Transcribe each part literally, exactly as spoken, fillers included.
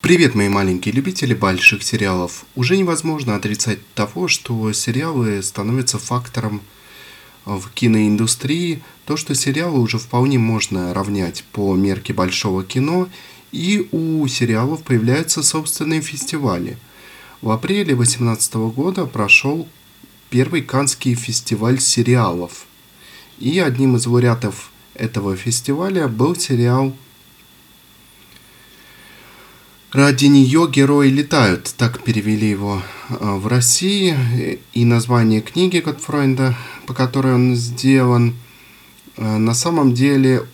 Привет, мои маленькие любители больших сериалов. Уже невозможно отрицать того, что сериалы становятся фактором в киноиндустрии. То, что сериалы уже вполне можно равнять по мерке большого кино, и у сериалов появляются собственные фестивали. В апреле две тысячи восемнадцатого года прошел первый Каннский фестиваль сериалов. И одним из лауреатов этого фестиваля был сериал «Ради нее герои летают», так перевели его в России, и название книги Гатфрейда, по которой он сделан, на самом деле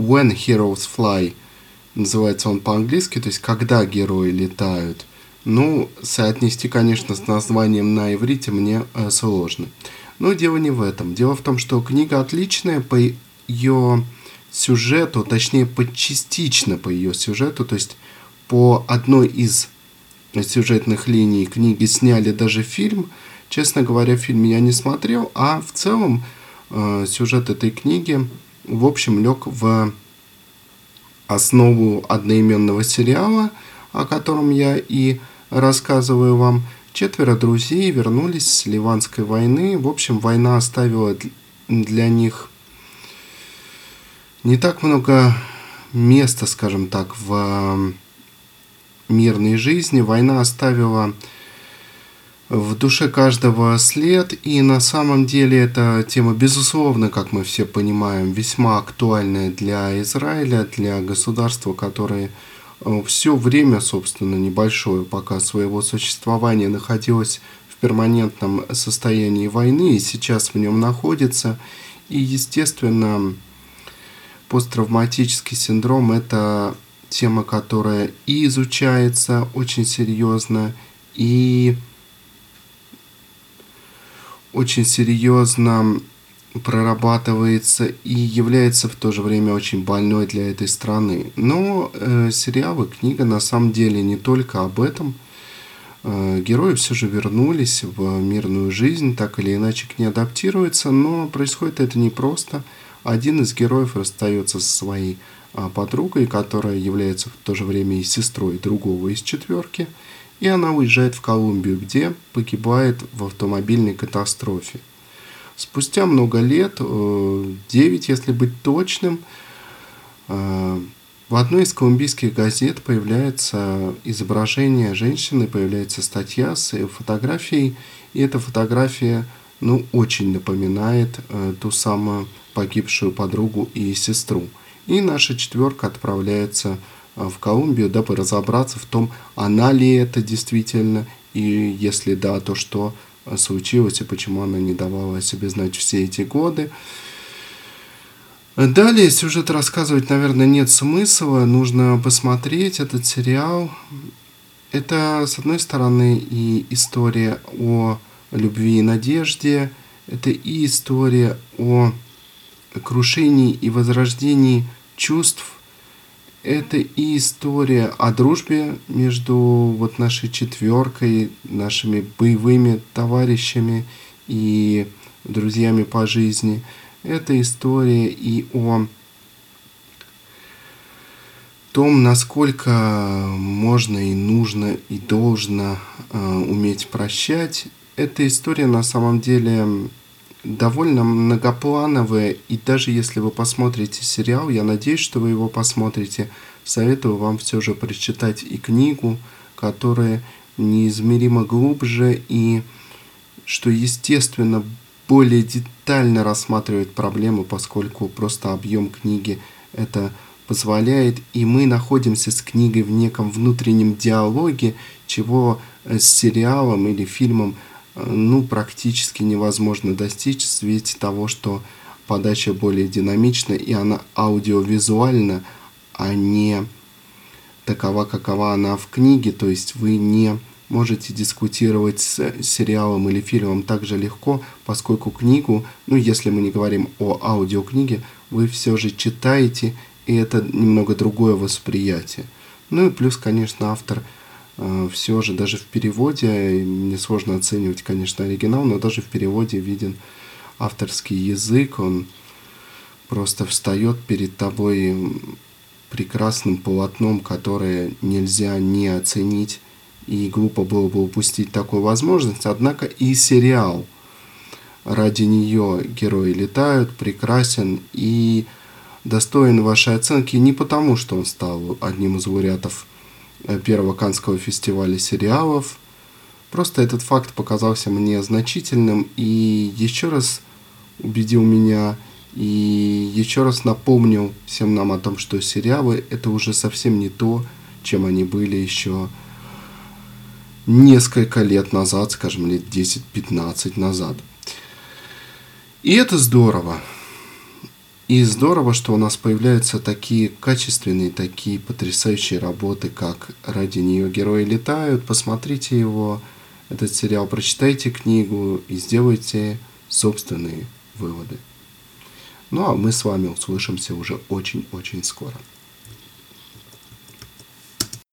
«When Heroes Fly», называется он по-английски, то есть «Когда герои летают». Ну, соотнести, конечно, с названием на иврите мне сложно. Но дело не в этом. Дело в том, что книга отличная по ее сюжету, точнее, по частично по ее сюжету, то есть по одной из сюжетных линий книги сняли даже фильм. Честно говоря, фильм я не смотрел, а в целом э, сюжет этой книги, в общем, лег в основу одноименного сериала, о котором я и рассказываю вам. Четверо друзей вернулись с Ливанской войны. В общем, война оставила для них не так много места, скажем так, в мирной жизни. Война оставила в душе каждого след, и на самом деле эта тема, безусловно, как мы все понимаем, весьма актуальная для Израиля, для государства, которое все время, собственно, небольшое пока своего существования находилось в перманентном состоянии войны, и сейчас в нем находится. И, естественно, посттравматический синдром – это тема, которая и изучается очень серьезно, и очень серьезно прорабатывается и является в то же время очень больной для этой страны. Но э, сериалы, книга на самом деле не только об этом. Э, герои все же вернулись в мирную жизнь, так или иначе к ней адаптируются, но происходит это непросто. Один из героев расстается со своей подругой, которая является в то же время и сестрой другого из четверки, и она уезжает в Колумбию, где погибает в автомобильной катастрофе. Спустя много лет, девять, если быть точным, в одной из колумбийских газет появляется изображение женщины, появляется статья с фотографией, и эта фотография, ну, очень напоминает ту самую погибшую подругу и сестру. И наша четверка отправляется в Колумбию, дабы разобраться в том, она ли это действительно, и если да, то что случилось, и почему она не давала о себе знать все эти годы. Далее сюжет рассказывать, наверное, нет смысла, нужно посмотреть этот сериал. Это, с одной стороны, и история о любви и надежде, это и история о крушении и возрождении чувств. Это и история о дружбе между вот нашей четверкой, нашими боевыми товарищами и друзьями по жизни. Это история и о том, насколько можно и нужно и должно э, уметь прощать. Эта история на самом деле довольно многоплановая, и даже если вы посмотрите сериал, я надеюсь, что вы его посмотрите, советую вам все же прочитать и книгу, которая неизмеримо глубже и, что естественно, более детально рассматривает проблему, поскольку просто объем книги это позволяет, и мы находимся с книгой в неком внутреннем диалоге, чего с сериалом или фильмом ну, практически невозможно достичь в свете того, что подача более динамична, и она аудиовизуальна, а не такова, какова она в книге. То есть вы не можете дискутировать с сериалом или фильмом так же легко, поскольку книгу, ну, если мы не говорим о аудиокниге, вы все же читаете, и это немного другое восприятие. Ну и плюс, конечно, автор все же даже в переводе, мне сложно оценивать, конечно, оригинал, но даже в переводе виден авторский язык, он просто встает перед тобой прекрасным полотном, которое нельзя не оценить, и глупо было бы упустить такую возможность. Однако и сериал ради нее «Герои летают» прекрасен и достоин вашей оценки не потому, что он стал одним из лауреатов первого Каннского фестиваля сериалов. Просто этот факт показался мне значительным и еще раз убедил меня и еще раз напомнил всем нам о том, что сериалы — это уже совсем не то, чем они были еще несколько лет назад, скажем, лет десять-пятнадцать назад. И это здорово. И здорово, что у нас появляются такие качественные, такие потрясающие работы, как «Ради нее герои летают». Посмотрите его, этот сериал, прочитайте книгу и сделайте собственные выводы. Ну а мы с вами услышимся уже очень-очень скоро.